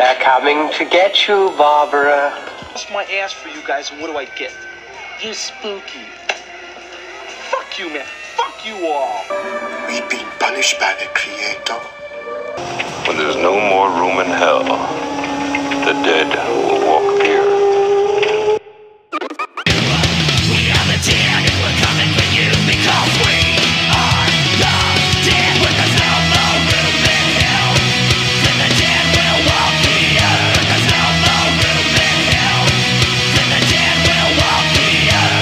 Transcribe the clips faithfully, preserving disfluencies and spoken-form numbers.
They're coming to get you, Barbara. Bust my ass for you guys, and what do I get? You spooky. Fuck you, man. Fuck you all. We've been punished by the Creator. When there's no more room in hell, the dead will walk here. We are the dead, and we're coming for you because we are the dead. When there's no more room in hell, then the dead will walk here. When there's no more room in hell, then the dead will walk here.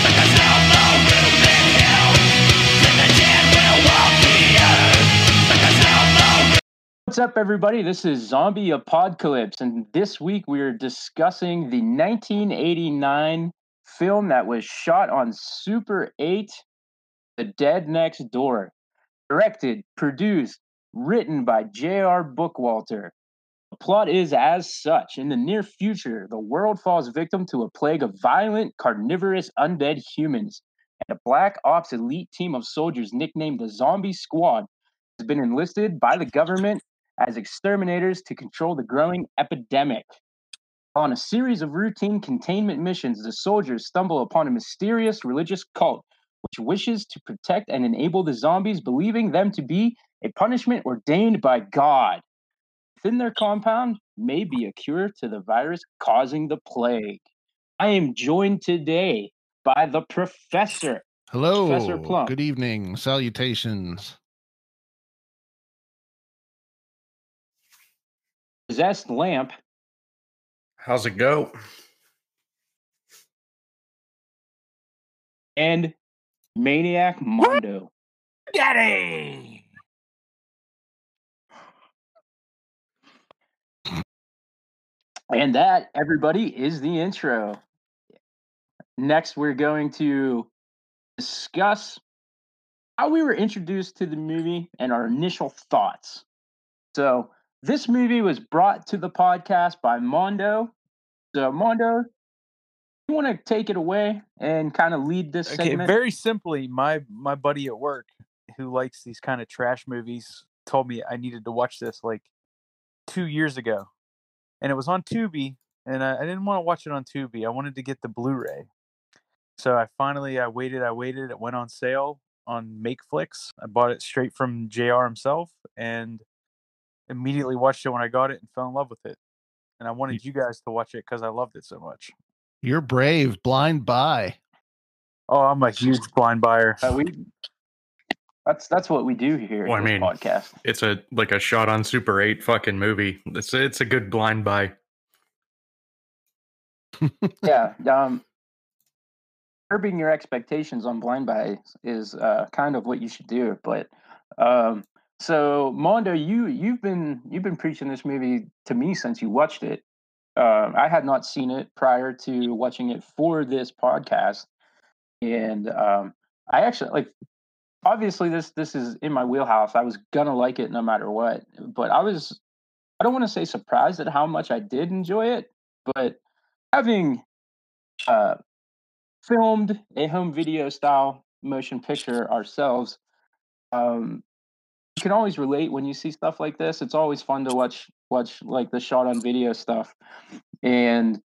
When there's no more room in hell, then the dead will walk here. When there's no more room. What's up, everybody? This is Zombie Apocalypse, and this week we are discussing the nineteen eighty-nine film that was shot on Super eight, The Dead Next Door. Directed, produced, written by J R Bookwalter. The plot is as such. In the near future, the world falls victim to a plague of violent, carnivorous, undead humans. And a Black Ops elite team of soldiers nicknamed the Zombie Squad has been enlisted by the government as exterminators to control the growing epidemic. On a series of routine containment missions, the soldiers stumble upon a mysterious religious cult which wishes to protect and enable the zombies, believing them to be a punishment ordained by God. Within their compound may be a cure to the virus causing the plague. I am joined today by the Professor. Hello, Professor Plum. Good evening. Salutations. Possessed Lamp. How's it go? And Maniac Mondo. Daddy! And that, everybody, is the intro. Next, we're going to discuss how we were introduced to the movie and our initial thoughts. So, this movie was brought to the podcast by Mondo. So, Mondo, you want to take it away and kind of lead this okay, segment? Very simply, my, my buddy at work who likes these kind of trash movies told me I needed to watch this like two years ago. And it was on Tubi, and I, I didn't want to watch it on Tubi. I wanted to get the Blu-ray. So I finally, I waited, I waited. It went on sale on Makeflix. I bought it straight from J R himself, and immediately watched it when I got it and fell in love with it. And I wanted you guys to watch it because I loved it so much. You're brave. Blind buy. Oh, I'm a huge blind buyer. Uh, we, that's that's what we do here well, in I mean, podcast. It's a like a shot on Super eight fucking movie. It's, it's a good blind buy. Yeah. Um, curbing your expectations on blind buys is uh, kind of what you should do. But um, so, Mondo, you you've been you've been preaching this movie to me since you watched it. Uh, I had not seen it prior to watching it for this podcast, and um, I actually like. Obviously, this this is in my wheelhouse. I was gonna like it no matter what, but I was I don't want to say surprised at how much I did enjoy it. But having uh, filmed a home video style motion picture ourselves. Um, You can always relate when you see stuff like this. It's always fun to watch watch like the shot on video stuff, and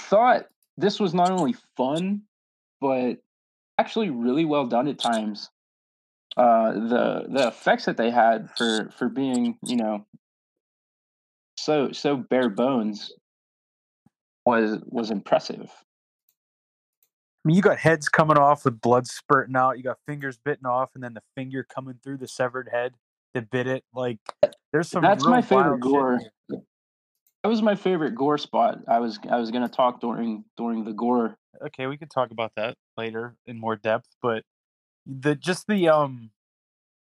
thought this was not only fun but actually really well done at times. Uh, the the effects that they had for for being, you know, so so bare bones was was impressive. I mean, you got heads coming off with blood spurting out. You got fingers bitten off, and then the finger coming through the severed head that bit it. Like, there's some. That's my favorite gore. That was my favorite gore spot. I was I was gonna talk during during the gore. Okay, we could talk about that later in more depth, but the just the um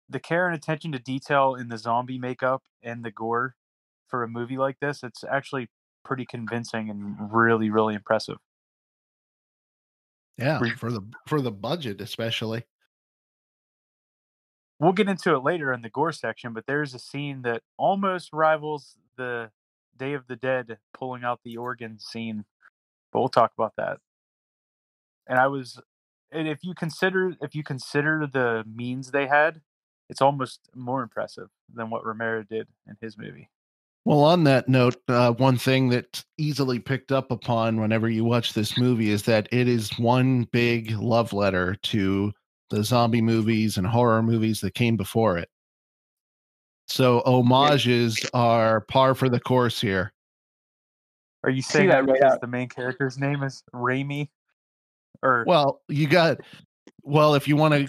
the care and attention to detail in the zombie makeup and the gore for a movie like this, it's actually pretty convincing and really really impressive. Yeah, for the for the budget especially. We'll get into it later in the gore section, but there's a scene that almost rivals the Day of the Dead pulling out the organ scene, but we'll talk about that. And I was, and if you consider if you consider the means they had, it's almost more impressive than what Romero did in his movie. Well, on that note, uh, one thing that's easily picked up upon whenever you watch this movie is that it is one big love letter to the zombie movies and horror movies that came before it. So homages are par for the course here. Are you saying that because the main character's name is Raimi? Or well, you got well, if you want to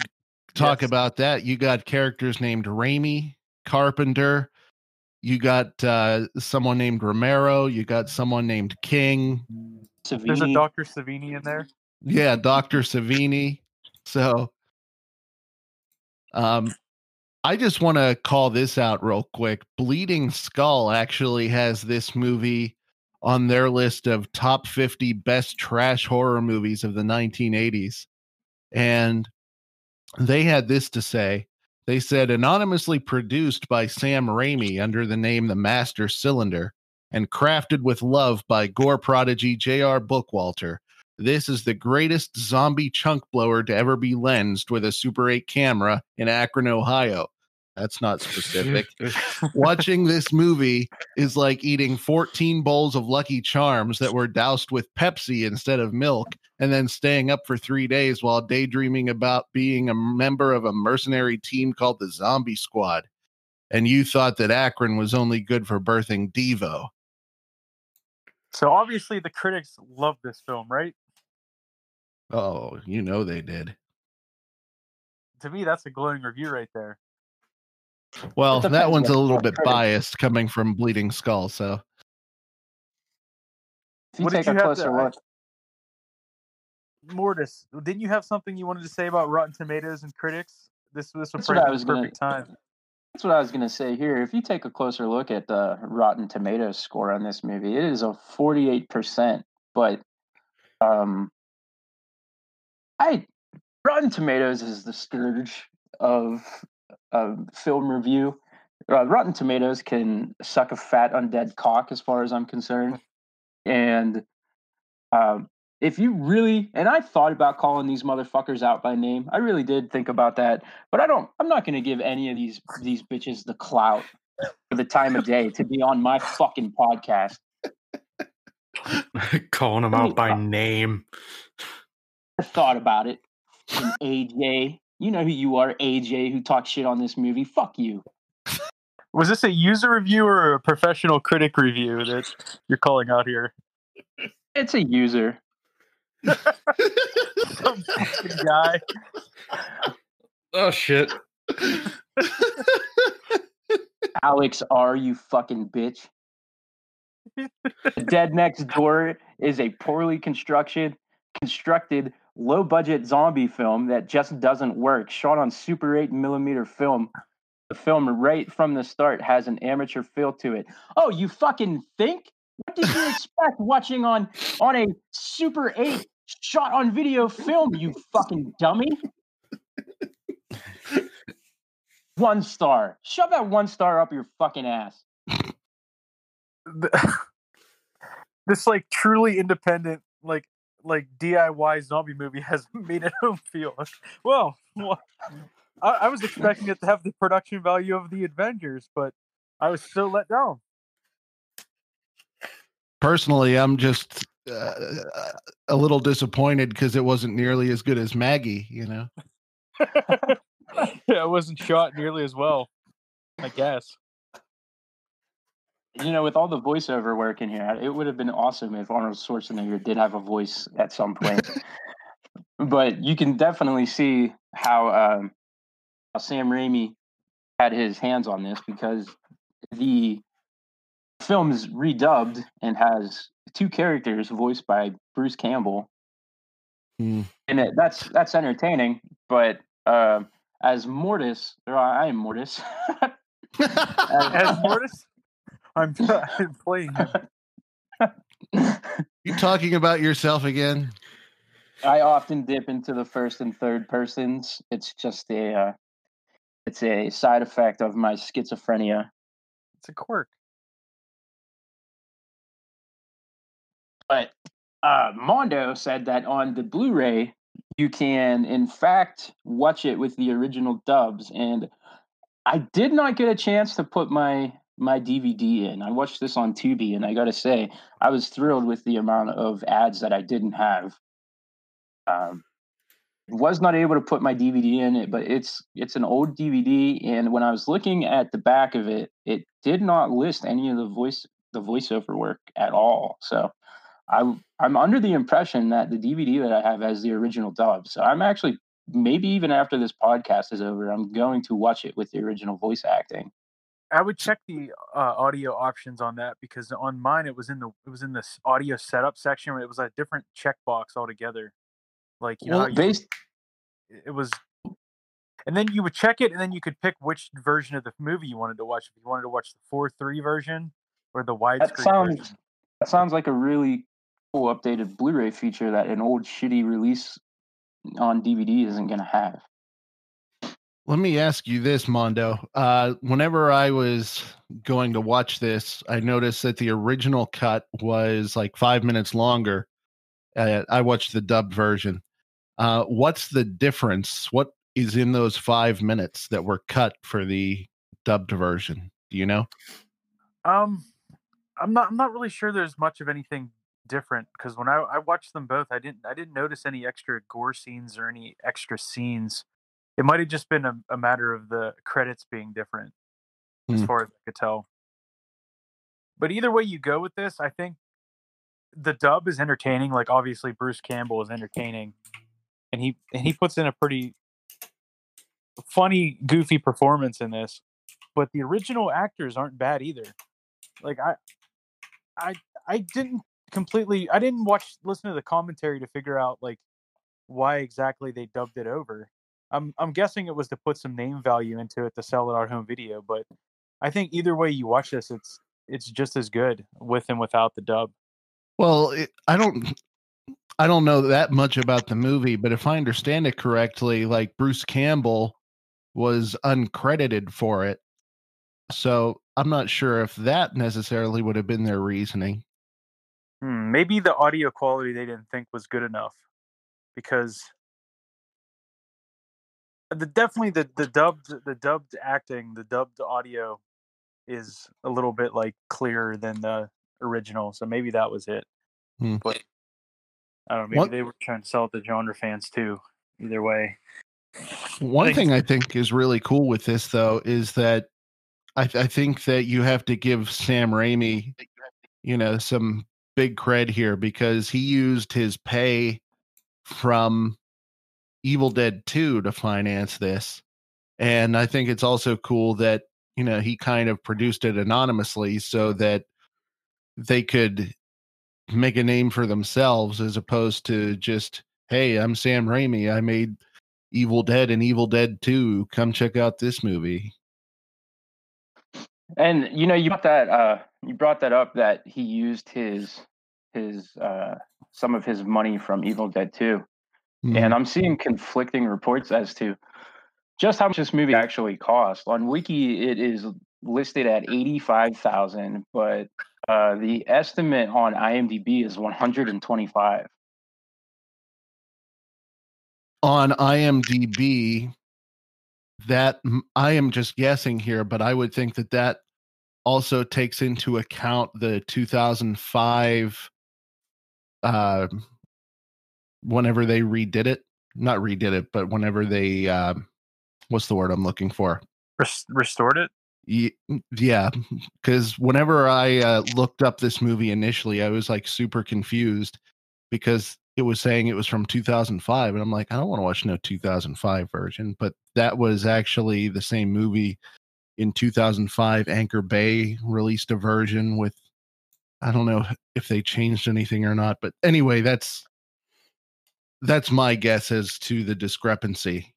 talk yes. about that, you got characters named Raimi, Carpenter, you got uh, someone named Romero, you got someone named King. Savini. There's a Doctor Savini in there. Yeah, Doctor Savini. So um I just want to call this out real quick. Bleeding Skull actually has this movie on their list of top fifty best trash horror movies of the nineteen eighties. And they had this to say. They said, anonymously produced by Sam Raimi under the name The Master Cylinder and crafted with love by gore prodigy J R Bookwalter, this is the greatest zombie chunk blower to ever be lensed with a Super eight camera in Akron, Ohio. That's not specific. Watching this movie is like eating fourteen bowls of Lucky Charms that were doused with Pepsi instead of milk, and then staying up for three days while daydreaming about being a member of a mercenary team called the Zombie Squad. And you thought that Akron was only good for birthing Devo. So obviously the critics loved this film, right? Oh, you know they did. To me, that's a glowing review right there. Well, that one's a little bit biased coming from Bleeding Skull, so. If you take a closer look. Mortis, didn't you have something you wanted to say about Rotten Tomatoes and critics? This, this was a perfect time. That's what I was going to say here. If you take a closer look at the Rotten Tomatoes score on this movie, it is a forty-eight percent, but um, I Rotten Tomatoes is the scourge of Uh, film review. Uh, Rotten Tomatoes can suck a fat undead cock as far as I'm concerned. And um, if you really, and I thought about calling these motherfuckers out by name. I really did think about that, but I don't, I'm not going to give any of these, these bitches the clout for the time of day to be on my fucking podcast. Calling them out by thought. name. I thought about it. And A J, you know who you are, A J, who talked shit on this movie. Fuck you. Was this a user review or a professional critic review that you're calling out here? It's a user. Some fucking guy. Oh, shit. Alex R., you fucking bitch. The Dead Next Door is a poorly constructed, constructed, low-budget zombie film that just doesn't work. Shot on Super eight millimeter film, the film right from the start has an amateur feel to it. Oh, you fucking think? What did you expect watching on on a Super eight shot on video film? You fucking dummy! One star. Shove that one star up your fucking ass. This like truly independent like. like D I Y zombie movie has made it home feel. Well, well I, I was expecting it to have the production value of the Avengers, but I was so let down. Personally, I'm just uh, a little disappointed because it wasn't nearly as good as Maggie, you know? Yeah, it wasn't shot nearly as well, I guess. You know, with all the voiceover work in here, it would have been awesome if Arnold Schwarzenegger did have a voice at some point. But you can definitely see how, um, how Sam Raimi had his hands on this, because the film is redubbed and has two characters voiced by Bruce Campbell. Mm. And it, that's that's entertaining. But uh, as Mortis, or I am Mortis. as, as Mortis? I'm, I'm playing. You talking about yourself again? I often dip into the first and third persons. It's just a, uh, it's a side effect of my schizophrenia. It's a quirk. But uh, Mondo said that on the Blu-ray, you can, in fact, watch it with the original dubs. And I did not get a chance to put my my D V D in. I watched this on Tubi, and I gotta say, I was thrilled with the amount of ads that I didn't have. Um, was not able to put my D V D in it, but it's it's an old D V D, and when I was looking at the back of it, it did not list any of the voice the voiceover work at all. So I I'm under the impression that the D V D that I have has the original dub. So I'm actually, maybe even after this podcast is over, I'm going to watch it with the original voice acting. I would check the uh, audio options on that, because on mine it was in the it was in this audio setup section where it was a different checkbox altogether. Like, you well, know, based... you, it was, and then you would check it, and then you could pick which version of the movie you wanted to watch. If you wanted to watch the four three version or the widescreen that sounds, version. That sounds like a really cool updated Blu-ray feature that an old shitty release on D V D isn't going to have. Let me ask you this, Mondo. Uh, whenever I was going to watch this, I noticed that the original cut was like five minutes longer. Uh, I watched the dubbed version. Uh, what's the difference? What is in those five minutes that were cut for the dubbed version? Do you know? Um, I'm not. I'm not really sure. There's much of anything different, because when I, I watched them both, I didn't. I didn't notice any extra gore scenes or any extra scenes. It might have just been a, a matter of the credits being different, mm. as far as I could tell. But either way you go with this, I think the dub is entertaining. Like, obviously Bruce Campbell is entertaining, and he and he puts in a pretty funny, goofy performance in this. But the original actors aren't bad either. Like, I, I, I didn't completely. I didn't watch listen to the commentary to figure out like why exactly they dubbed it over. I'm I'm guessing it was to put some name value into it to sell it on home video. But I think either way you watch this, it's it's just as good with and without the dub. Well, it, I don't, I don't know that much about the movie, but if I understand it correctly, like Bruce Campbell was uncredited for it, so I'm not sure if that necessarily would have been their reasoning. Hmm, maybe the audio quality they didn't think was good enough, because the definitely the the dubbed the dubbed acting, the dubbed audio is a little bit like clearer than the original, so maybe that was it. hmm. But I don't know, maybe what? They were trying to sell it to genre fans too. Either way, one Thanks. thing I think is really cool with this though is that I, th- I think that you have to give Sam Raimi, you know, some big cred here, because he used his pay from Evil Dead two to finance this, and I think it's also cool that, you know, he kind of produced it anonymously so that they could make a name for themselves, as opposed to just, hey, I'm Sam Raimi, I made Evil Dead and Evil Dead two, come check out this movie. And, you know, you brought that uh you brought that up that he used his his uh some of his money from Evil Dead two. Mm-hmm. And I'm seeing conflicting reports as to just how much this movie actually cost. On Wiki it is listed at eighty-five thousand, but Uh, the estimate on IMDb is one hundred twenty-five. On IMDb, that I am just guessing here, but I would think that that also takes into account the two thousand five, uh, whenever they redid it, not redid it, but whenever they, uh, what's the word I'm looking for? Restored it? Yeah, because whenever I uh, looked up this movie initially, I was like super confused because it was saying it was from two thousand five, and I'm like, I don't want to watch no two thousand five version, but that was actually the same movie in two thousand five. Anchor Bay released a version with, I don't know if they changed anything or not, but anyway, that's that's my guess as to the discrepancy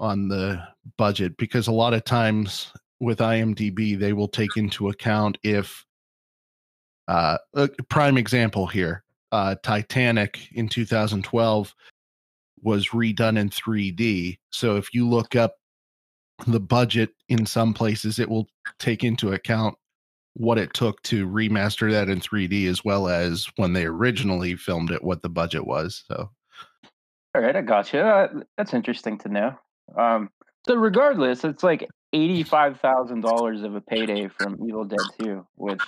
on the budget, because a lot of times with IMDb, they will take into account if, uh, a prime example here, uh, Titanic in two thousand twelve was redone in three D. So if you look up the budget in some places, it will take into account what it took to remaster that in three D, as well as when they originally filmed it, what the budget was. So, all right, I gotcha. Uh, that's interesting to know. Um, so regardless, it's like eighty-five thousand dollars of a payday from Evil Dead two, which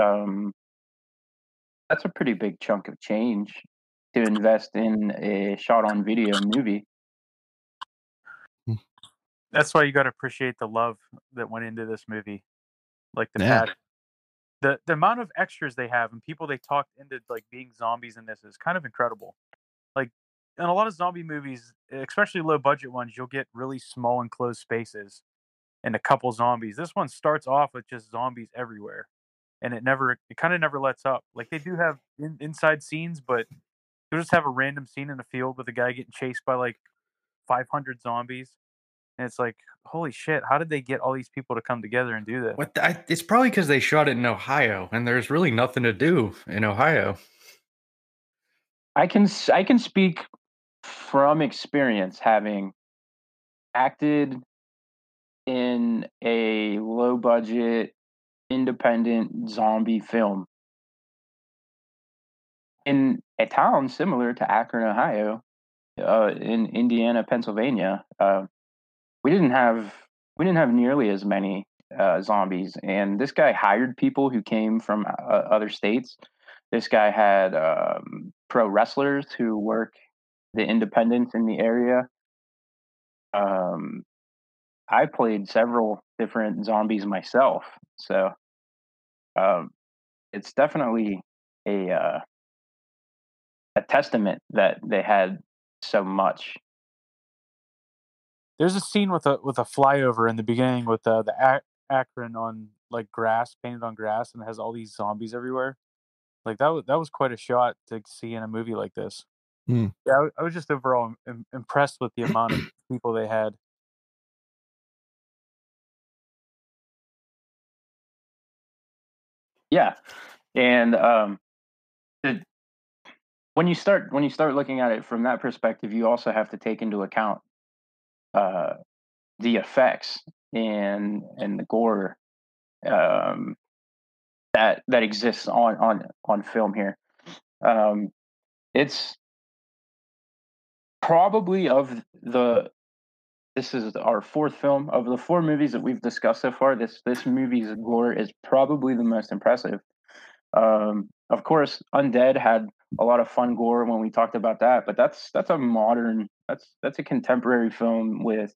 um, that's a pretty big chunk of change to invest in a shot-on-video movie. That's why you got to appreciate the love that went into this movie, like the yeah. pattern. The the amount of extras they have and people they talked into like being zombies in this is kind of incredible. Like in a lot of zombie movies, especially low budget ones, you'll get really small enclosed spaces and a couple zombies. This one starts off with just zombies everywhere, and it never it kind of never lets up. Like they do have in, inside scenes, but you'll just have a random scene in a field with a guy getting chased by like five hundred zombies. And it's like, holy shit, how did they get all these people to come together and do this? What the, I, it's probably because they shot it in Ohio, and there's really nothing to do in Ohio. I can I can speak from experience, having acted in a low-budget, independent zombie film in a town similar to Akron, Ohio, uh, in Indiana, Pennsylvania. Uh, We didn't have we didn't have nearly as many uh, zombies, and this guy hired people who came from uh, other states. This guy had um, pro wrestlers who work the independents in the area. Um, I played several different zombies myself, so um, it's definitely a uh, a testament that they had so much. There's a scene with a with a flyover in the beginning with uh, the Ak- Akron on like grass, painted on grass, and it has all these zombies everywhere. Like that was that was quite a shot to see in a movie like this. Mm. Yeah, I, I was just overall im- impressed with the amount of people they had. Yeah, and um, the, when you start when you start looking at it from that perspective, you also have to take into account Uh, the effects and and the gore um, that that exists on on on film here. Um, it's probably of the this is our fourth film of the four movies that we've discussed so far. This this movie's gore is probably the most impressive. Um, of course, Undead had a lot of fun gore when we talked about that, but that's that's a modern that's that's a contemporary film with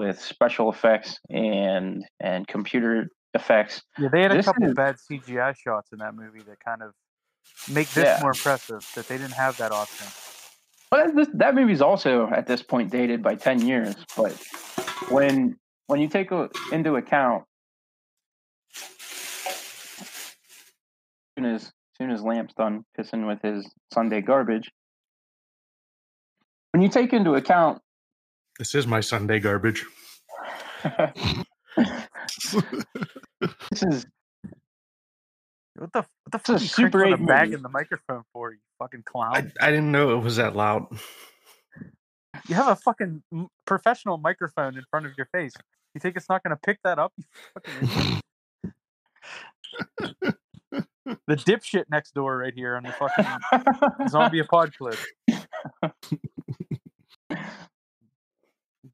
with special effects and and computer effects. Yeah, they had this a couple is, of bad C G I shots in that movie that kind of make this yeah. more impressive, that they didn't have that option. Well, that, that movie's also at this point dated by ten years, but when when you take a, into account as soon as, as soon as Lamp's done pissing with his Sunday garbage. When you take into account... This is my Sunday garbage. This is... What the, what the fuck is Super eight bag in the microphone for, you fucking clown? I, I didn't know it was that loud. You have a fucking professional microphone in front of your face. You think it's not going to pick that up? You fucking... The dipshit next door right here on the fucking Zombie Apocalypse.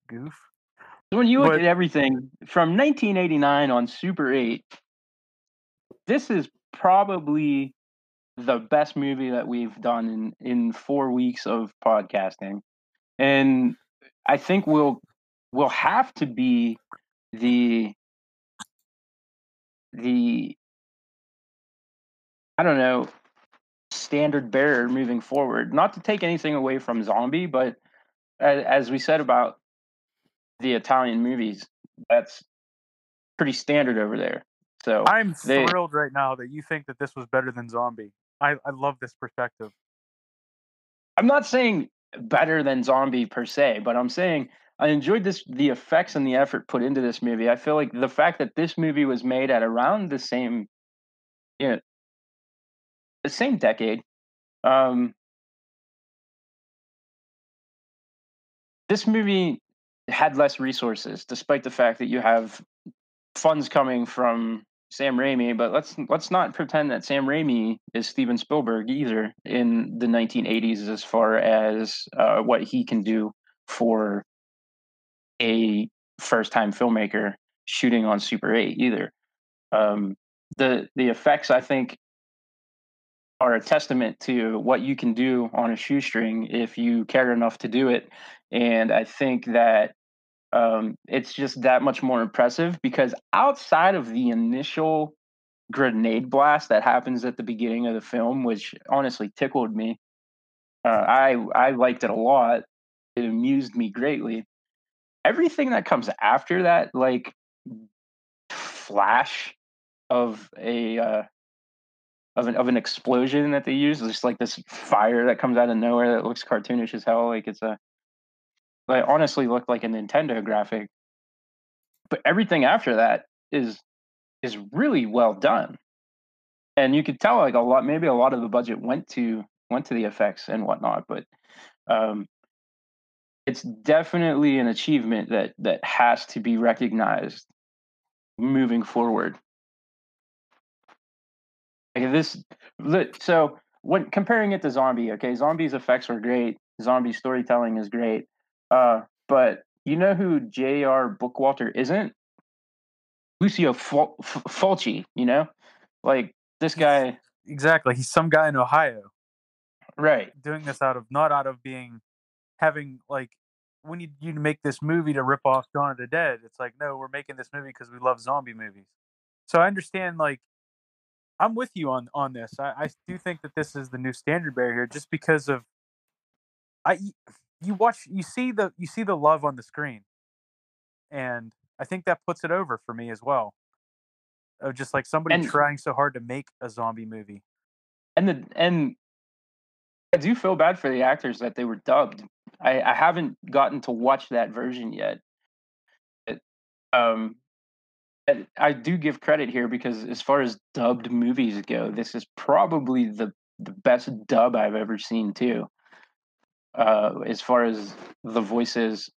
Goof. When you look but, at everything from nineteen eighty-nine on Super eight, this is probably the best movie that we've done in, in four weeks of podcasting. And I think we'll we'll have to be the the I don't know, standard bearer moving forward. Not to take anything away from Zombie, but as we said about the Italian movies, that's pretty standard over there. So I'm they, thrilled right now that you think that this was better than Zombie. I, I love this perspective. I'm not saying better than Zombie per se, but I'm saying I enjoyed this, the effects and the effort put into this movie. I feel like the fact that this movie was made at around the same, you know, the same decade. Um, this movie had less resources, despite the fact that you have funds coming from Sam Raimi. But let's let's not pretend that Sam Raimi is Steven Spielberg either in the nineteen eighties as far as uh, what he can do for a first-time filmmaker shooting on Super eight either. Um, the the effects, I think, are a testament to what you can do on a shoestring if you care enough to do it. And I think that um, it's just that much more impressive, because outside of the initial grenade blast that happens at the beginning of the film, which honestly tickled me, uh, I I liked it a lot. It amused me greatly. Everything that comes after that, like flash of a uh, of an of an explosion that they use, it's just like this fire that comes out of nowhere that looks cartoonish as hell. Like it's a, like honestly looked like a Nintendo graphic. But everything after that is is really well done, and you could tell like a lot. Maybe a lot of the budget went to went to the effects and whatnot, but. Um, It's definitely an achievement that that has to be recognized moving forward. Okay, this so when comparing it to Zombie, okay, Zombie's effects are great. Zombie storytelling is great. Uh, but you know who J R Bookwalter isn't? Lucio Ful- F- Fulci, you know? Like this guy. Exactly. He's some guy in Ohio. Right. Doing this out of, not out of being... having like when you you make this movie to rip off Dawn of the Dead, it's like, no, we're making this movie because we love zombie movies. So I understand, like, I'm with you on on this. I, I do think that this is the new standard bearer here, just because of I you watch you see the you see the love on the screen, and I think that puts it over for me as well. Of just like somebody and, trying so hard to make a zombie movie, and the and I do feel bad for the actors that they were dubbed. I, I haven't gotten to watch that version yet. It, um, I do give credit here because as far as dubbed movies go, this is probably the, the best dub I've ever seen too. Uh, as far as the voices,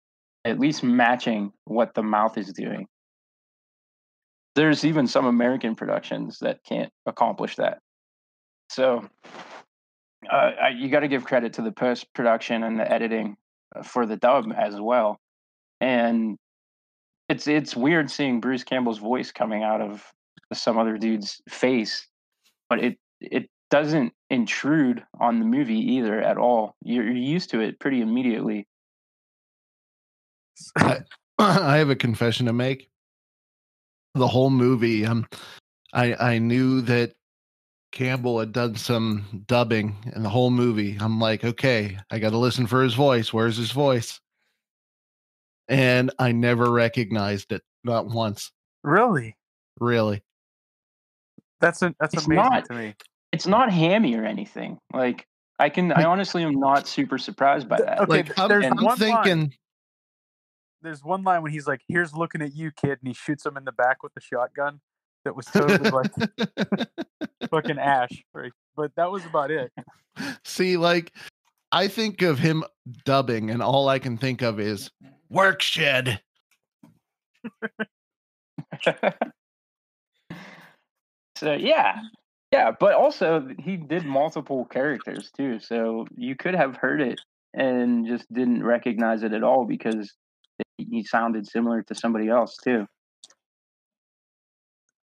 at least matching what the mouth is doing. There's even some American productions that can't accomplish that. So... Uh, I, you got to give credit to the post-production and the editing for the dub as well. And it's it's weird seeing Bruce Campbell's voice coming out of some other dude's face, but it it doesn't intrude on the movie either at all. You're used to it pretty immediately. I, I have a confession to make. The whole movie, um, I I knew that Campbell had done some dubbing in the whole movie. I'm like, okay, I got to listen for his voice. Where's his voice? And I never recognized it, not once. Really? Really? That's a, that's it's amazing not, to me. It's not hammy or anything. Like I can, I honestly am not super surprised by that. Okay, like, I'm, there's I'm one thinking. Line. There's one line when he's like, "Here's looking at you, kid," and he shoots him in the back with the shotgun. That was totally like fucking Ash, right? But that was about it. See, like, I think of him dubbing, and all I can think of is work shed. So yeah, yeah, but also he did multiple characters too, so you could have heard it and just didn't recognize it at all because he sounded similar to somebody else too.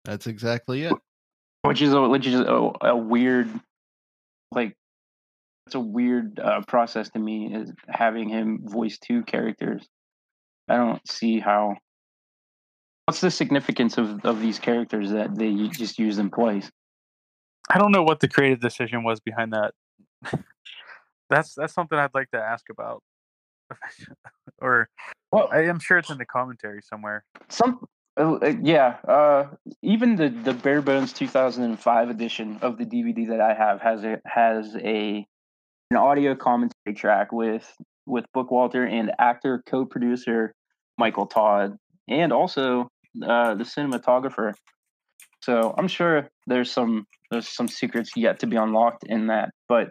That's exactly it. Which is a, which is a, a weird, like, it's a weird uh, process to me, is having him voice two characters. I don't see how. What's the significance of, of these characters that they just use in place? I don't know what the creative decision was behind that. that's that's something I'd like to ask about. Or, well, I am sure it's in the commentary somewhere. Some. Uh, yeah, uh, even the, the bare bones two thousand five edition of the D V D that I have has a has a an audio commentary track with with Bookwalter and actor co-producer Michael Todd, and also uh, the cinematographer. So I'm sure there's some there's some secrets yet to be unlocked in that. But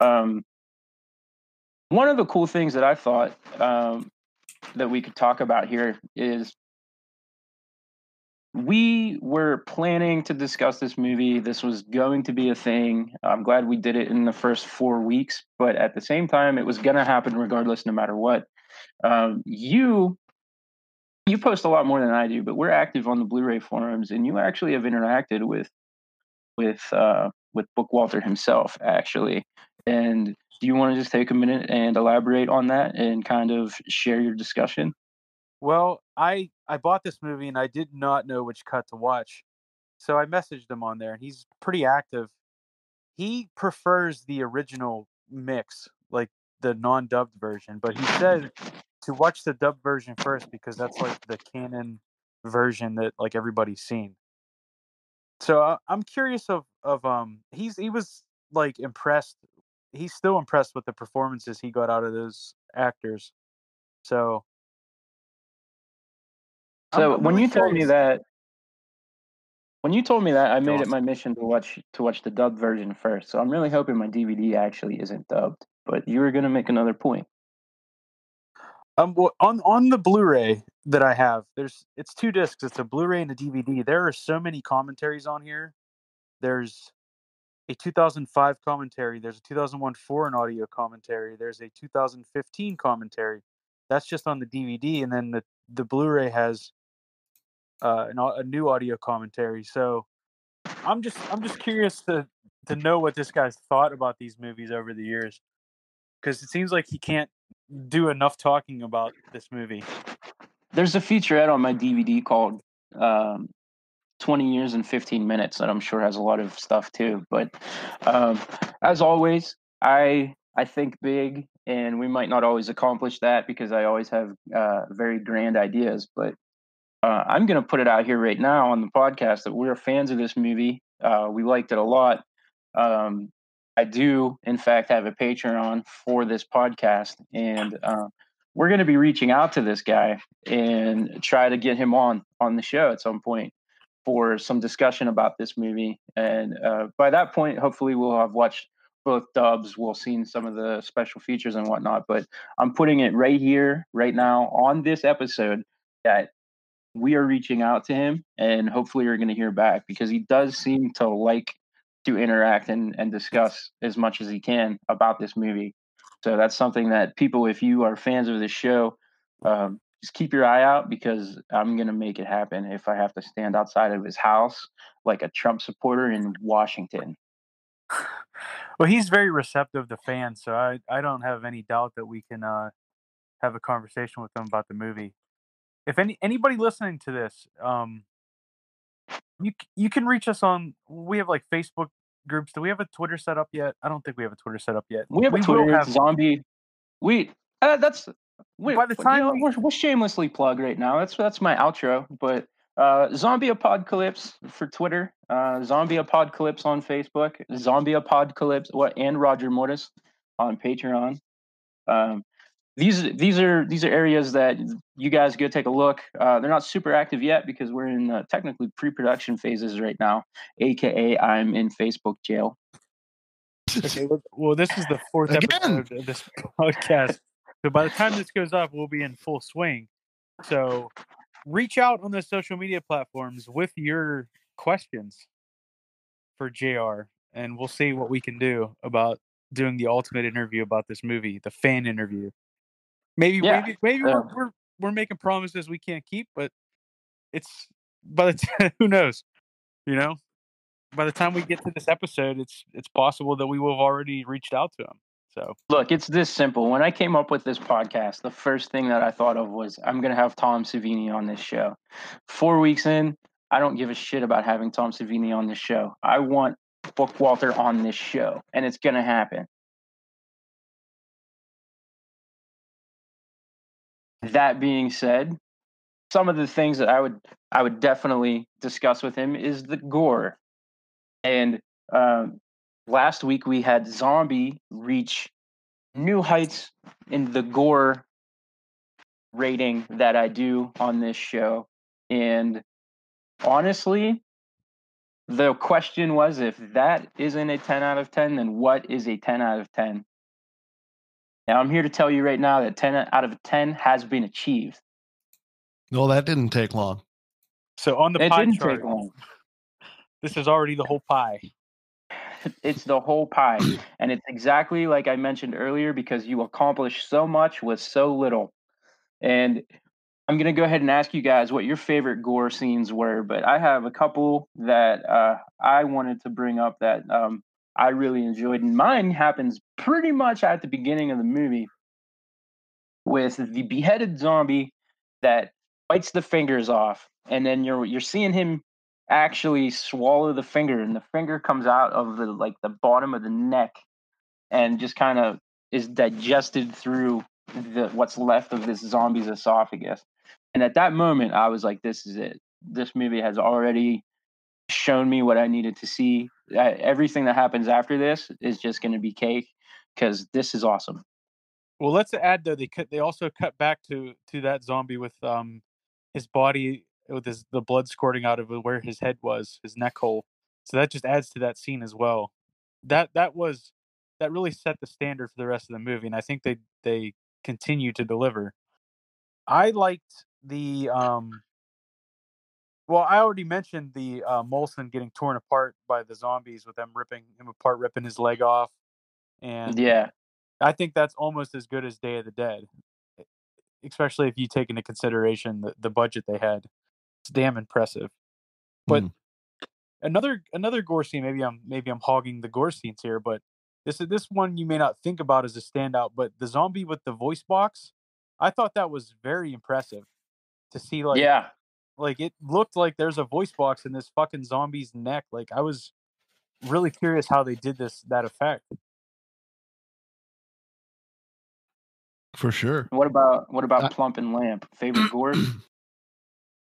um, one of the cool things that I thought um, that we could talk about here is. We were planning to discuss this movie. This was going to be a thing. I'm glad we did it in the first four weeks, but at the same time, it was going to happen regardless, no matter what. Um, you you post a lot more than I do, but we're active on the Blu-ray forums, and you actually have interacted with with uh, with Bookwalter himself, actually. And do you want to just take a minute and elaborate on that and kind of share your discussion? Well, I I bought this movie and I did not know which cut to watch, so I messaged him on there, and he's pretty active. He prefers the original mix, like the non-dubbed version, but he said to watch the dubbed version first because that's like the canon version that like everybody's seen. So uh, I'm curious of of um he's he was like impressed. He's still impressed with the performances he got out of those actors. So So I'm, I'm when really you told me that When you told me that, I made it my mission to watch to watch the dubbed version first. So I'm really hoping my D V D actually isn't dubbed. But you were going to make another point. Um, well, on on the Blu-ray that I have, there's it's two discs. It's a Blu-ray and a D V D. There are so many commentaries on here. There's a two thousand five commentary. There's a two thousand one foreign audio commentary. There's a two thousand fifteen commentary. That's just on the D V D, and then the the Blu-ray has. Uh, an, a new audio commentary. So I'm just I'm just curious to to know what this guy's thought about these movies over the years, because it seems like he can't do enough talking about this movie. There's a featurette on my D V D called um, twenty years and fifteen minutes that I'm sure has a lot of stuff too. But um, as always, I I think big, and we might not always accomplish that because I always have uh, very grand ideas, but Uh, I'm going to put it out here right now on the podcast that we're fans of this movie. Uh, we liked it a lot. Um, I do, in fact, have a Patreon for this podcast, and uh, we're going to be reaching out to this guy and try to get him on on the show at some point for some discussion about this movie. And uh, by that point, hopefully we'll have watched both dubs. We'll see some of the special features and whatnot, but I'm putting it right here, right now on this episode that we are reaching out to him, and hopefully you're going to hear back, because he does seem to like to interact and, and discuss as much as he can about this movie. So that's something that people, if you are fans of this show, um, just keep your eye out, because I'm going to make it happen if I have to stand outside of his house like a Trump supporter in Washington. Well, he's very receptive to fans, so I, I don't have any doubt that we can uh, have a conversation with him about the movie. If any anybody listening to this, um, you you can reach us on. We have like Facebook groups. Do we have a Twitter set up yet? I don't think we have a Twitter set up yet. We have we a Twitter have zombie. We uh, that's we, by the time you know, we're, we're shamelessly plug right now. That's that's my outro. But uh, Zombie Apocalypse for Twitter, uh, Zombie Apocalypse on Facebook, Zombie Apocalypse what and Roger Mortis on Patreon. Um, These these are these are areas that you guys go take a look. Uh, they're not super active yet because we're in uh, technically pre-production phases right now, aka I'm in Facebook jail. Okay, well, this is the fourth episode of this podcast, so by the time this goes up, we'll be in full swing. So reach out on the social media platforms with your questions for J R, and we'll see what we can do about doing the ultimate interview about this movie, the fan interview. Maybe yeah. maybe maybe uh, we're, we're we're making promises we can't keep, but it's by the time, who knows, you know, by the time we get to this episode, it's it's possible that we will have already reached out to him. So look, it's this simple. When I came up with this podcast, the first thing that I thought of was I'm going to have Tom Savini on this show. Four weeks in, I don't give a shit about having Tom Savini on this show. I want Bookwalter on this show, and it's going to happen. That being said, some of the things that I would I would definitely discuss with him is the gore. And um, last week we had Zombie reach new heights in the gore rating that I do on this show. And honestly, the question was, if that isn't a ten out of ten, then what is a ten out of ten? Now, I'm here to tell you right now that ten out of ten has been achieved. No, that didn't take long. So on the it pie chart, this is already the whole pie. It's the whole pie. And it's exactly like I mentioned earlier, because you accomplish so much with so little. And I'm going to go ahead and ask you guys what your favorite gore scenes were, but I have a couple that uh, I wanted to bring up that um, I really enjoyed. And mine happens pretty much at the beginning of the movie with the beheaded zombie that bites the fingers off. And then you're you're seeing him actually swallow the finger, and the finger comes out of the like the bottom of the neck and just kind of is digested through the what's left of this zombie's esophagus. And at that moment, I was like, this is it. This movie has already shown me what I needed to see. I, everything that happens after this is just going to be cake, because this is awesome. Well, let's add, though, they cut, they also cut back to to that zombie with um his body, with his, the blood squirting out of where his head was, his neck hole. So that just adds to that scene as well. That that was that really set the standard for the rest of the movie, and I think they they continue to deliver. I liked the um. Well, I already mentioned the uh, Molson getting torn apart by the zombies, with them ripping him apart, ripping his leg off, and yeah, I think that's almost as good as Day of the Dead, especially if you take into consideration the, the budget they had. It's damn impressive. But mm. another another gore scene. Maybe I'm maybe I'm hogging the gore scenes here, but this is this one you may not think about as a standout. But the zombie with the voice box, I thought that was very impressive to see. Like yeah. Like, it looked like there's a voice box in this fucking zombie's neck. Like, I was really curious how they did this, that effect. For sure. What about what about I, Plump and Lamp? Favorite gore?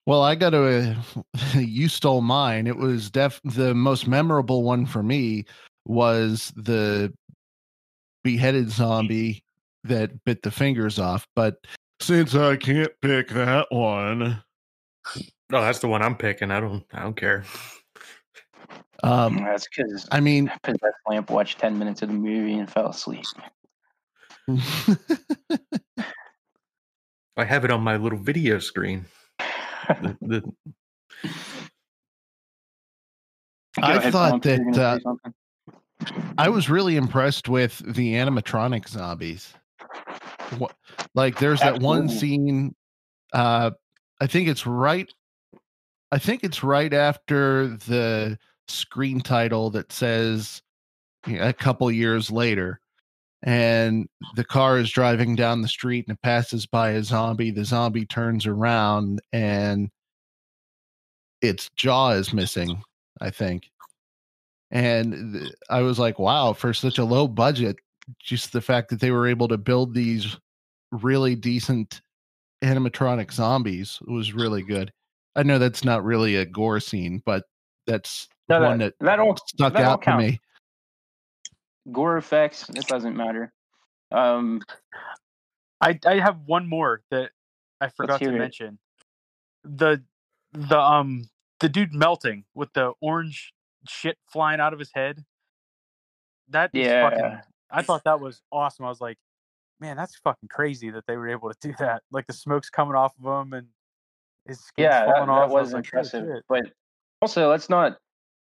Well, I got to... Uh, you stole mine. It was def... The most memorable one for me was the beheaded zombie that bit the fingers off. But since I can't pick that one... No, that's the one I'm picking. I don't. I don't care. Um, that's because I mean, Possessed Lamp watched ten minutes of the movie and fell asleep. I have it on my little video screen. the, the... I thought that uh, I was really impressed with the animatronic zombies. What, like, there's Absolutely. that one scene. Uh, I think it's right. I think it's right after the screen title that says, you know, a couple years later, and the car is driving down the street and it passes by a zombie. The zombie turns around and its jaw is missing, I think. And th- I was like, wow, for such a low budget, just the fact that they were able to build these really decent animatronic zombies was really good. I know that's not really a gore scene, but that's no, that, one that, that all, stuck that out to me. Gore effects, it doesn't matter. Um, I I have one more that I forgot to it. mention. The the um the dude melting with the orange shit flying out of his head. That yeah. is fucking, I thought that was awesome. I was like, man, that's fucking crazy that they were able to do that. Like, the smoke's coming off of him and his skin's yeah, falling that, off. That was, was impressive. Like, but also, let's not.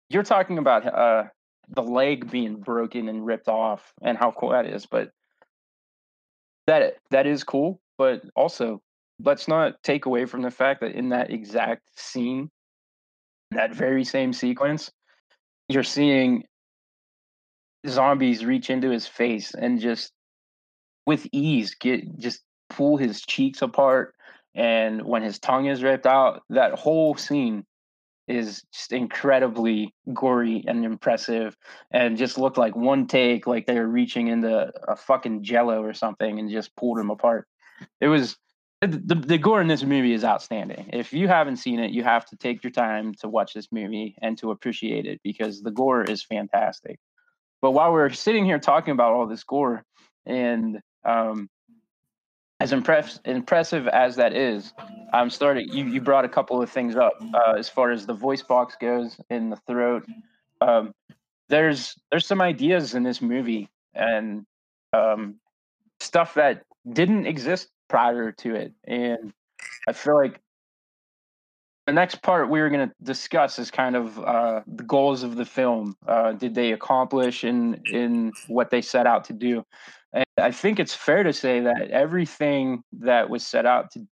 You're talking about uh, the leg being broken and ripped off, and how cool that is. But that that is cool. But also, let's not take away from the fact that in that exact scene, that very same sequence, you're seeing zombies reach into his face and just, with ease, get just pull his cheeks apart, and when his tongue is ripped out, that whole scene is just incredibly gory and impressive, and just looked like one take, like they were reaching into a fucking Jello or something and just pulled him apart. It was the the gore in this movie is outstanding. If you haven't seen it, you have to take your time to watch this movie and to appreciate it, because the gore is fantastic. But while we're sitting here talking about all this gore, and Um, as impress- impressive as that is, I'm starting. You, you brought a couple of things up uh, as far as the voice box goes in the throat. Um, there's there's some ideas in this movie and um, stuff that didn't exist prior to it, and I feel like the next part we were going to discuss is kind of uh, the goals of the film. Uh, did they accomplish in in what they set out to do? And I think it's fair to say that everything that was set out to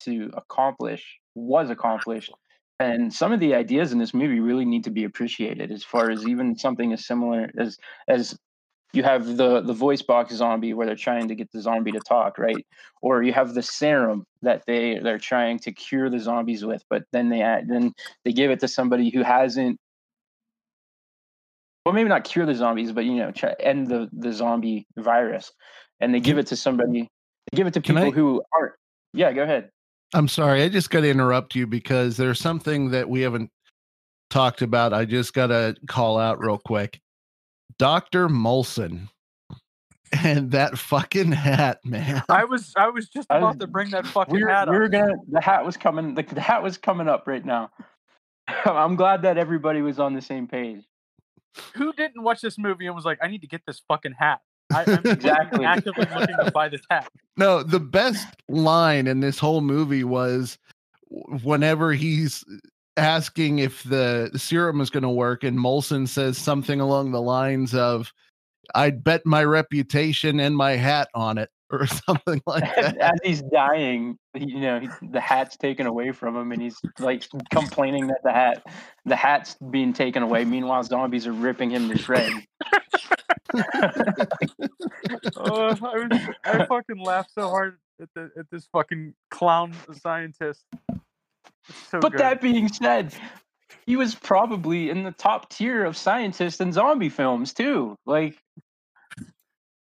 to accomplish was accomplished. And some of the ideas in this movie really need to be appreciated, as far as even something as similar as as you have the, the voice box zombie where they're trying to get the zombie to talk, right? Or you have the serum that they, they're trying to cure the zombies with, but then they add, then they give it to somebody who hasn't, well, maybe not cure the zombies, but, you know, try, end the, the zombie virus. And they give it to somebody, they give it to people I... who aren't. Yeah, go ahead. I'm sorry, I just got to interrupt you because there's something that we haven't talked about. I just got to call out real quick. Doctor Molson and that fucking hat, man. I was I was just about was, to bring that fucking we were, hat up. We were gonna, the hat was coming the, the hat was coming up right now. I'm glad that everybody was on the same page. Who didn't watch this movie and was like, I need to get this fucking hat? I, I'm exactly actively looking to buy this hat. No, the best line in this whole movie was whenever he's asking if the serum is going to work, and Molson says something along the lines of, I'd bet my reputation and my hat on it, or something like that. As he's dying, you know, he, the hat's taken away from him, and he's like complaining that the hat, the hat's being taken away. Meanwhile, zombies are ripping him to shreds. Oh, I, was, I fucking laughed so hard at, the, at this fucking clown scientist. So but good. That being said, he was probably in the top tier of scientists in zombie films too. Like,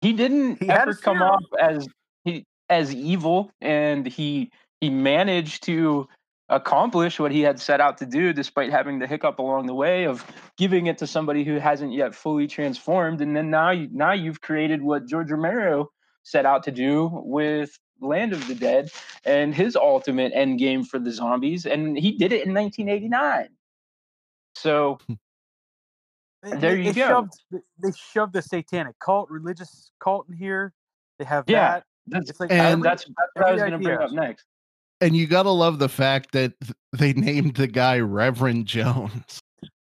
he didn't he ever come off as he as evil, and he he managed to accomplish what he had set out to do, despite having the hiccup along the way of giving it to somebody who hasn't yet fully transformed. And then now, you, now you've created what George Romero set out to do with Land of the Dead and his ultimate end game for the zombies, and he did it in nineteen eighty-nine. So they, there you they go. Shoved, they shoved the satanic cult, religious cult in here. They have yeah, that. That's, it's like, and every, that's, that's what I was going to bring up next. And you gotta love the fact that they named the guy Reverend Jones,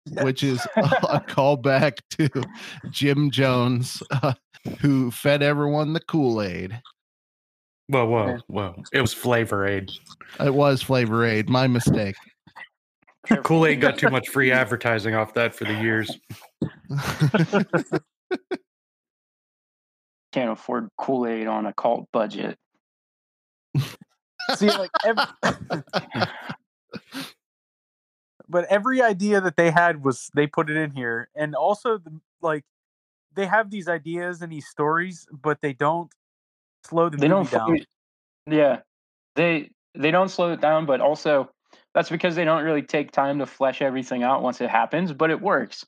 yes. which is a, a callback to Jim Jones, uh, who fed everyone the Kool-Aid. Whoa, whoa, whoa! It was Flavor Aid. It was Flavor Aid. My mistake. Kool-Aid got too much free advertising off that for the years. Can't afford Kool-Aid on a cult budget. See, like, every... but every idea that they had was they put it in here, and also the, like they have these ideas and these stories, but they don't. Slow the they movie don't, down. Yeah, they they don't slow it down, but also that's because they don't really take time to flesh everything out once it happens. But it works.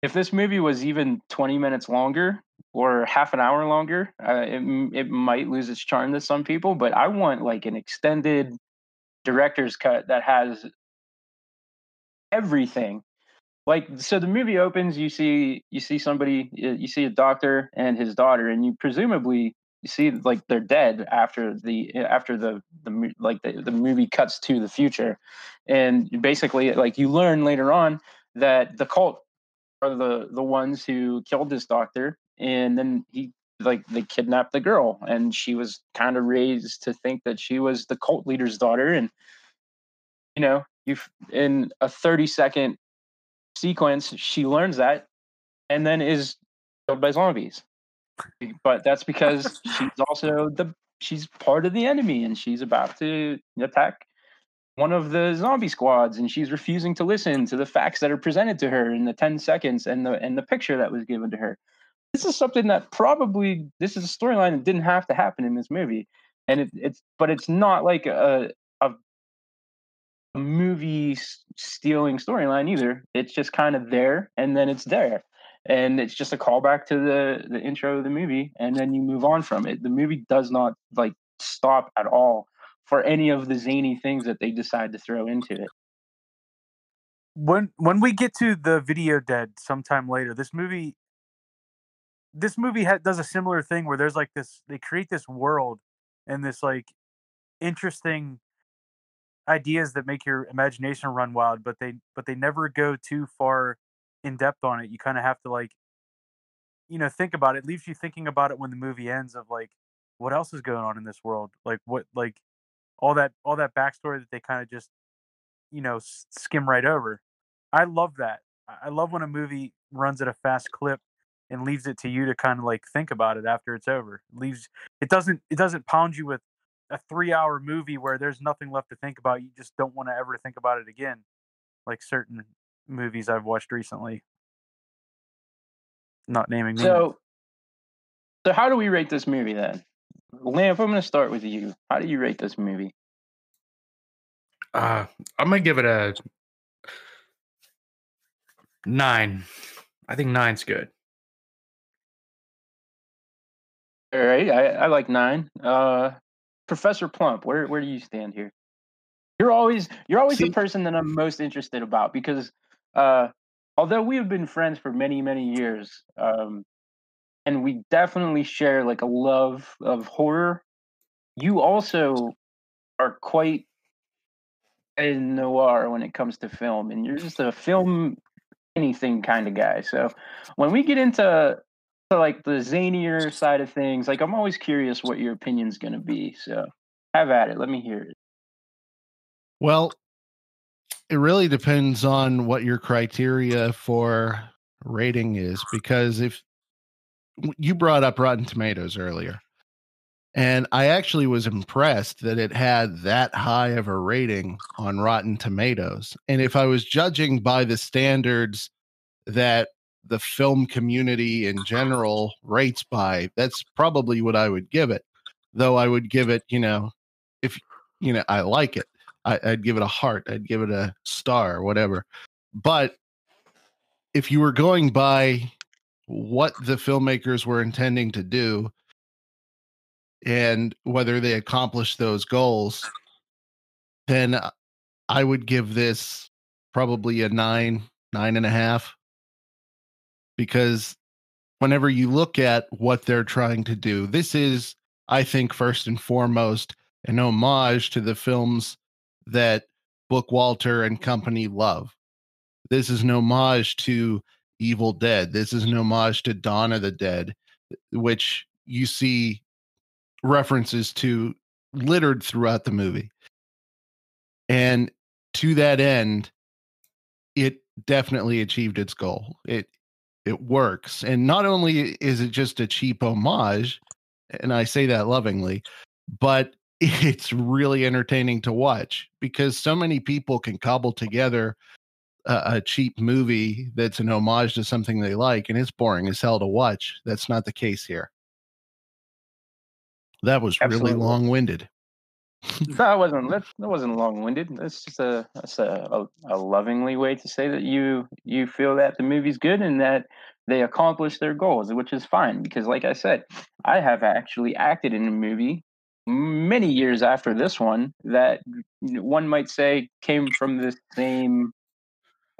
If this movie was even twenty minutes longer or half an hour longer, uh, it it might lose its charm to some people. But I want like an extended director's cut that has everything. Like, so the movie opens, you see you see somebody, you see a doctor and his daughter, and you presumably. You see, like, they're dead after the after the the like the, the movie cuts to the future, and basically, like, you learn later on that the cult are the the ones who killed this doctor, and then he like they kidnapped the girl, and she was kind of raised to think that she was the cult leader's daughter, and you know, you in a thirty second sequence, she learns that, and then is killed by zombies. But that's because she's also the she's part of the enemy, and she's about to attack one of the zombie squads, and she's refusing to listen to the facts that are presented to her in the ten seconds and the and the picture that was given to her. This is something that probably this is a storyline that didn't have to happen in this movie, and it, it's but it's not like a a, a movie stealing storyline either. It's just kind of there, and then it's there. And it's just a callback to the, the intro of the movie, and then you move on from it. The movie does not like stop at all for any of the zany things that they decide to throw into it. When when we get to The Video Dead sometime later, this movie this movie ha- does a similar thing where there's like this they create this world and this like interesting ideas that make your imagination run wild, but they but they never go too far in depth on it. You kind of have to like you know think about it. It leaves you thinking about it when the movie ends, of like, what else is going on in this world, like what like all that all that backstory that they kind of just, you know, skim right over. I love that. I love when a movie runs at a fast clip and leaves it to you to kind of like think about it after it's over. It leaves it doesn't it doesn't pound you with a three-hour movie where there's nothing left to think about. You just don't want to ever think about it again, like certain movies I've watched recently. Not naming names. So, so how do we rate this movie then? Lamp, I'm going to start with you. How do you rate this movie? Uh, I'm going to give it a nine. I think nine's good. All right. I, I like nine. Uh, Professor Plump, where where do you stand here? You're always you're always See? the person that I'm most interested about because uh, although we have been friends for many, many years, um, and we definitely share like a love of horror, you also are quite a noir when it comes to film, and you're just a film anything kind of guy. So when we get into So like the zanier side of things, like I'm always curious what your opinion's going to be. So have at it. Let me hear it. Well, it really depends on what your criteria for rating is, because if you brought up Rotten Tomatoes earlier, and I actually was impressed that it had that high of a rating on Rotten Tomatoes. And if I was judging by the standards that the film community in general rates by, that's probably what I would give it. Though I would give it, you know, if, you know, I like it, I, I'd give it a heart. I'd give it a star or whatever. But if you were going by what the filmmakers were intending to do and whether they accomplished those goals, then I would give this probably a nine, nine and a half. Because whenever you look at what they're trying to do, this is, I think, first and foremost, an homage to the films that Bookwalter and company love. This is an homage to Evil Dead. This is an homage to Dawn of the Dead, which you see references to littered throughout the movie. And to that end, it definitely achieved its goal. It It works. And not only is it just a cheap homage, and I say that lovingly, but it's really entertaining to watch because so many people can cobble together a, a cheap movie that's an homage to something they like, and it's boring as hell to watch. That's not the case here. That was Absolutely. really long-winded. No, it wasn't. That wasn't long-winded. That's just a that's a, a, a lovingly way to say that you you feel that the movie's good and that they accomplished their goals, which is fine because, like I said, I have actually acted in a movie many years after this one that one might say came from the same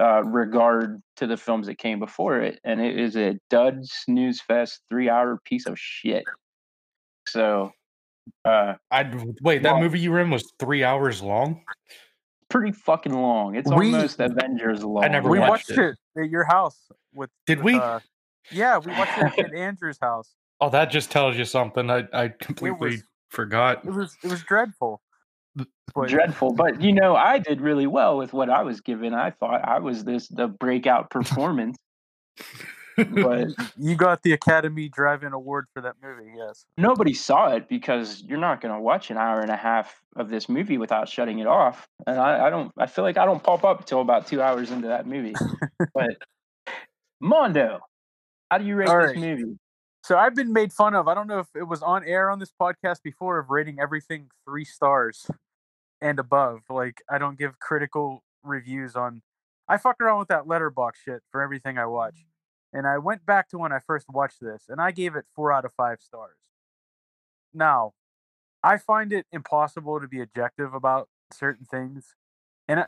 uh, regard to the films that came before it, and it is a dud snooze fest, three-hour piece of shit. So. Uh, I wait. That long. movie you were in was three hours long. Pretty fucking long. It's we, almost Avengers long. I never we watched, watched it. it at your house. With did with, we? Uh, yeah, we watched it at Andrew's house. Oh, that just tells you something. I I completely it was, forgot. It was it was dreadful. But, dreadful, but you know, I did really well with what I was given. I thought I was this the breakout performance. But you got the Academy Drive-In Award for that movie, yes. Nobody saw it because you're not going to watch an hour and a half of this movie without shutting it off. And I, I don't. I feel like I don't pop up until about two hours into that movie. But Mondo, how do you rate All this right. movie? So I've been made fun of. I don't know if it was on air on this podcast before of rating everything three stars and above. Like I don't give critical reviews on. I fuck around with that Letterboxd shit for everything I watch. And I went back to when I first watched this, and I gave it four out of five stars. Now, I find it impossible to be objective about certain things. And I,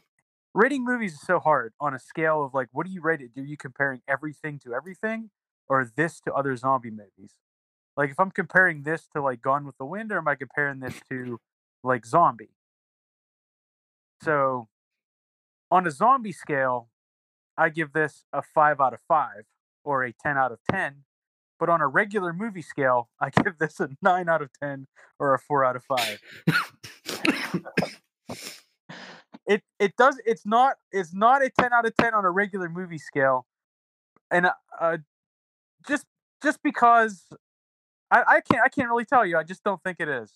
rating movies is so hard on a scale of, like, what do you rate it? Do you comparing everything to everything or this to other zombie movies? Like, if I'm comparing this to, like, Gone with the Wind, or am I comparing this to, like, Zombie? So, on a zombie scale, I give this a five out of five. Or a ten out of ten, But on a regular movie scale, I give this a nine out of ten or a four out of five. It it does it's not it's not a ten out of ten on a regular movie scale. And uh, just just because I, I can't I can't really tell you. I just don't think it is.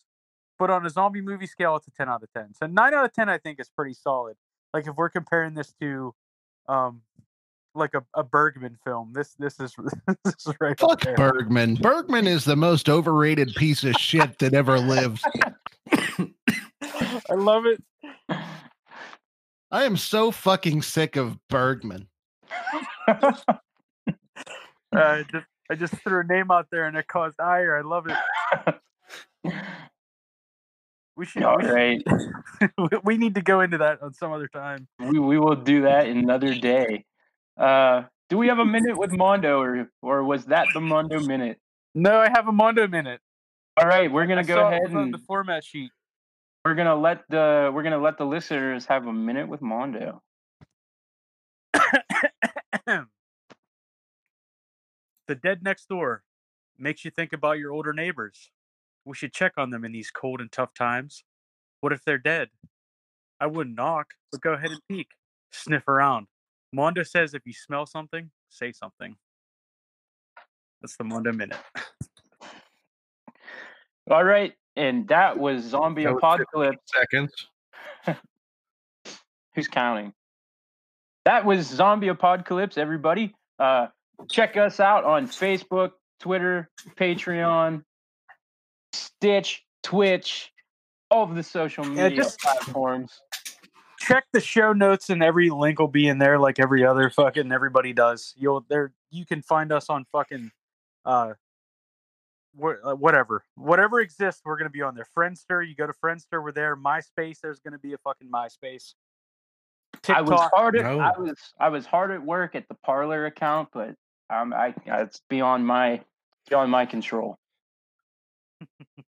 But on a zombie movie scale, it's a ten out of ten. So nine out of ten, I think, is pretty solid. Like if we're comparing this to um like a, a Bergman film. This this is this is right. Fuck there. Bergman. Bergman is the most overrated piece of shit that ever lived. I love it. I am so fucking sick of Bergman. uh, I, just, I just threw a name out there and it caused ire. I love it. We should. All we right. Should, we need to go into that on some other time. We we will do that another day. Uh, do we have a minute with Mondo, or or was that the Mondo minute? No, I have a Mondo minute. All right, we're gonna I go ahead and the format sheet. We're gonna let the we're gonna let the listeners have a minute with Mondo. The dead next door makes you think about your older neighbors. We should check on them in these cold and tough times. What if they're dead? I wouldn't knock, but go ahead and peek, sniff around. Mondo says if you smell something, say something. That's the Mondo minute. All right. And that was Zombie that Apocalypse. Was seconds. Who's counting? That was Zombie Apocalypse, everybody. Uh, check us out on Facebook, Twitter, Patreon, Stitch, Twitch, all of the social media yeah, just- platforms. Check the show notes, and every link will be in there, like every other fucking everybody does. You'll there. You can find us on fucking, uh, wh- whatever, whatever exists. We're gonna be on there. Friendster, you go to Friendster, we're there. MySpace, there's gonna be a fucking MySpace. TikTok, I was hard. At, no. I was I was hard at work at the Parler account, but um, I, I it's beyond my beyond my control.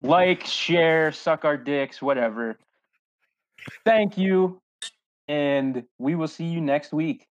Like, share, suck our dicks, whatever. Thank you. And we will see you next week.